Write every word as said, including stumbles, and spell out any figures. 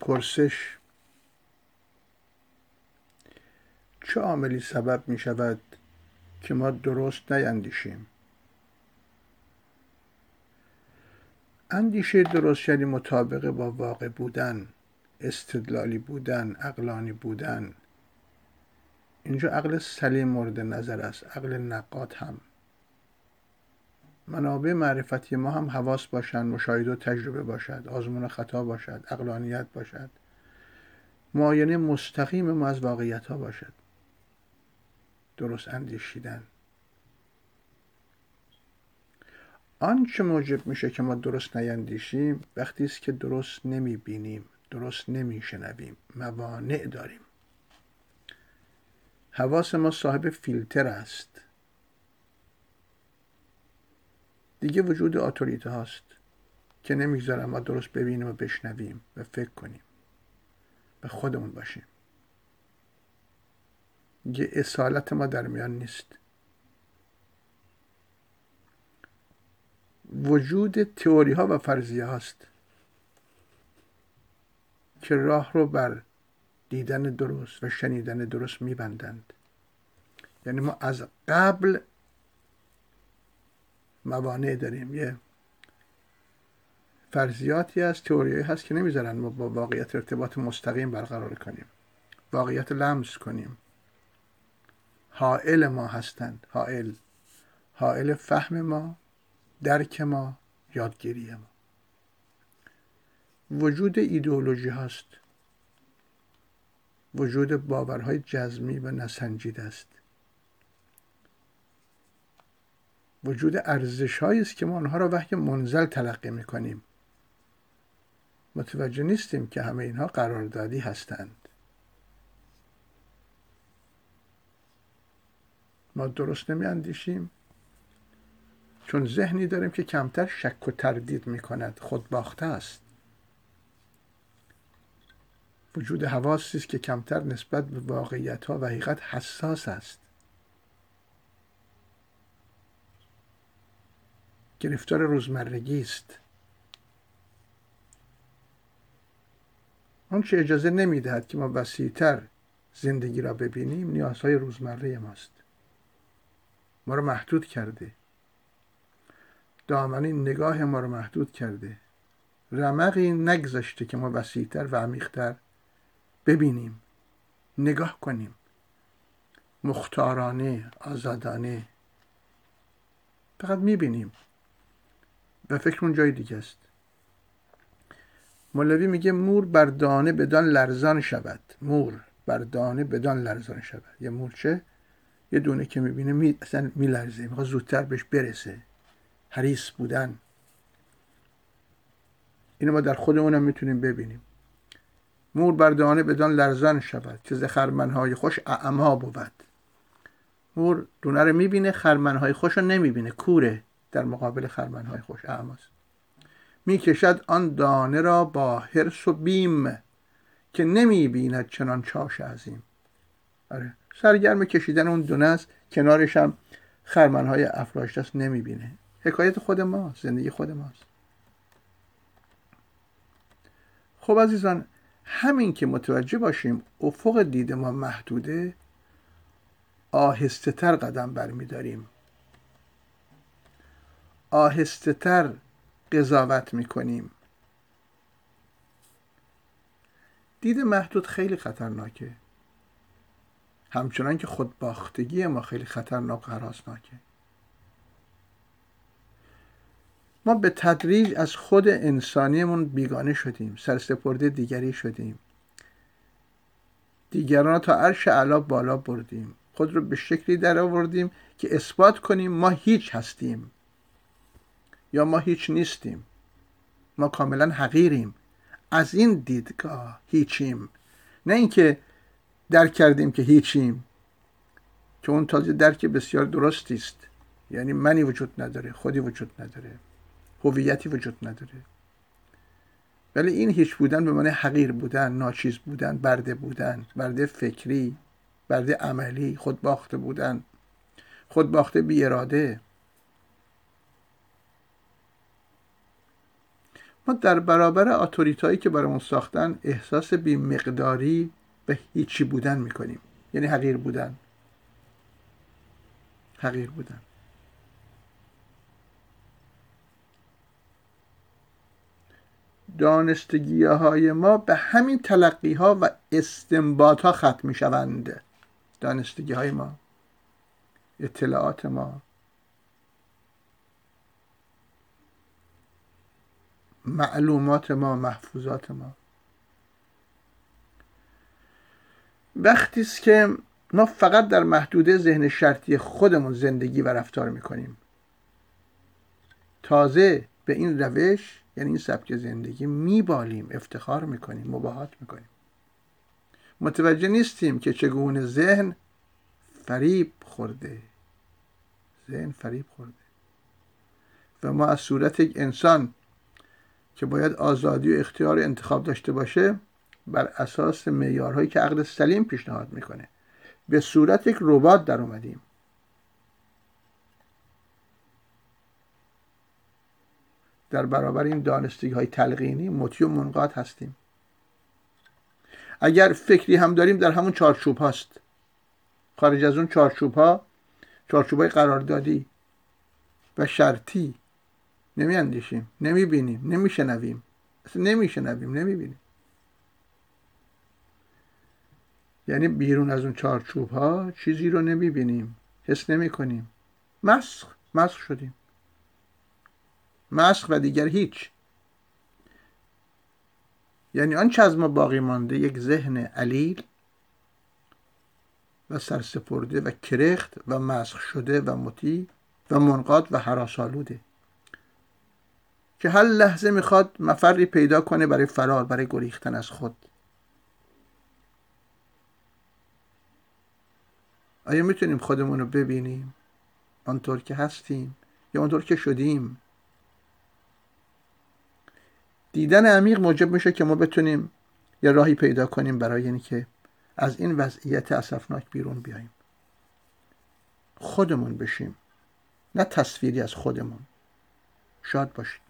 پرسش: چه عاملی سبب می شود که ما درست نیندیشیم؟ اندیشه درست یعنی مطابق با واقع بودن، استدلالی بودن، عقلانی بودن. اینجا عقل سلیم مورد نظر است، عقل نقاد هم. منابع معرفتی ما هم حواس باشند، مشاهده و تجربه باشد، آزمون خطا باشد، عقلانیت باشد، معاینه مستقیم ما از واقعیت ها باشد. درست اندیشیدن آنچه موجب میشه که ما درست نیندیشیم وقتی است که درست نمیبینیم، درست نمیشنویم، موانع داریم. حواس ما صاحب فیلتر است. دیگه وجود آتوریته هاست که نمیگذاره ما درست ببینیم و بشنویم و فکر کنیم، به خودمون باشیم. دیگه اصالت ما در میان نیست. وجود تئوری ها و فرضیه هاست که راه رو بر دیدن درست و شنیدن درست میبندند. یعنی ما از قبل موانع داریم. یه فرضیاتی از تئوریایی هست که نمیذارن ما با واقعیت ارتباط مستقیم برقرار کنیم، واقعیت لمس کنیم. حائل ما هستند، حائل حائل فهم ما، درک ما، یادگیری ما. وجود ایدئولوژی هاست، وجود باورهای جزمی و نسنجیده است، وجود ارزش‌هایی است که ما آنها را وحی منزل تلقی می‌کنیم. متوجه نیستیم که همه اینها قراردادی هستند. ما درست نمی‌اندیشیم چون ذهنی داریم که کمتر شک و تردید می‌کند، خودباخته است. وجود حواسی است که کمتر نسبت به واقعیت‌ها و حقیقت حساس است. گرفتار روزمرگی است. اون چه اجازه نمی‌دهد که ما وسیع‌تر زندگی را ببینیم، نیازهای روزمره ماست. ما را محدود کرده. دامنه نگاه ما را محدود کرده. رمقی نگذاشته که ما وسیع‌تر و عمیق‌تر ببینیم، نگاه کنیم، مختارانه، آزادانه. فقط می‌بینیم و فکرمون جای دیگه است. مولوی میگه مور بر دانه بدان لرزان شود. مور بر دانه بدان لرزان شود. یه مورچه یه دونه که میبینه می اصلا میلرزه، میخواد زودتر بهش برسه. حریص بودن. اینو ما در خودمونم میتونیم ببینیم. مور بر دانه بدان لرزان شود که ز خرمنهای خوش اعما بود. مور دونه رو میبینه، خرمنهای خوش رو نمیبینه، کوره. در مقابل خرمنهای خوش اعماست. میکشد آن دانه را با حرص و بیم که نمیبیند چنان چاش عظیم. آره، سرگرم کشیدن اون دونه است، کنارش هم خرمنهای افراشته است، نمیبینه. حکایت خود ماست، زندگی خود ماست. خب عزیزان، همین که متوجه باشیم افق دید ما محدوده، آهسته تر قدم برمیداریم، آهسته تر قضاوت میکنیم. دید محدود خیلی خطرناکه، همچنان که خودباختگی ما خیلی خطرناک و هراسناکه. ما به تدریج از خود انسانیمون بیگانه شدیم، سرسپرده دیگری شدیم، دیگران تا عرش اعلی بالا بردیم، خود رو به شکلی در آوردیم که اثبات کنیم ما هیچ هستیم یا ما هیچ نیستیم، ما کاملا حقیریم. از این دیدگاه هیچیم، نه اینکه درک کردیم که هیچیم، که اون تازه درک بسیار درستی است. یعنی منی وجود نداره، خودی وجود نداره، هویتی وجود نداره. ولی این هیچ بودن به معنی حقیر بودن، ناچیز بودن، برده بودن، برده فکری، برده عملی، خودباخته بودن، خودباخته بی اراده. ما در برابر آتوریتایی که برامون ساختن احساس بی‌مقداری به هیچی بودن میکنیم، یعنی حقیر بودن. حقیر بودن. دانستگی‌های ما به همین تلقی‌ها و استنباط‌ها ختم می‌شوند. دانستگی‌های ما، اطلاعات ما، معلومات ما، محفوظات ما. وقتی است که ما فقط در محدوده ذهن شرطی خودمون زندگی و رفتار می‌کنیم، تازه به این روش، یعنی این سبک زندگی، میبالیم، افتخار میکنیم، مباهات میکنیم. متوجه نیستیم که چگونه ذهن فریب خورده. ذهن فریب خورده و ما از صورت یک انسان که باید آزادی و اختیار انتخاب داشته باشه بر اساس معیارهایی که عقل سلیم پیشنهاد میکنه به صورت یک ربات در اومدیم. در برابر این دانستگی‌های تلقینی مطیع و منقاد هستیم. اگر فکری هم داریم در همون چارچوب هاست، خارج از اون چارچوب ها، چارچوب های قراردادی و شرطی نمی اندیشیم، نمی بینیم، نمی شنویم، اصلا نمی شنویم، نمی بینیم. یعنی بیرون از اون چارچوب ها چیزی رو نمی بینیم، حس نمی کنیم، مسخ مسخ شدیم. مسخ و دیگر هیچ. یعنی آنچه از ما باقی مانده یک ذهن علیل و سرسپرده و کرخت و مسخ شده و مطیع و منقاد و هراس‌آلوده که هر لحظه میخواد مفری پیدا کنه برای فرار، برای گریختن از خود. آیا میتونیم خودمون رو ببینیم آنطور که هستیم یا آنطور که شدیم؟ دیدن عمیق موجب میشه که ما بتونیم یه راهی پیدا کنیم برای اینکه از این وضعیت اسفناک بیرون بیاییم. خودمون بشیم، نه تصویری از خودمون. شاد باشید.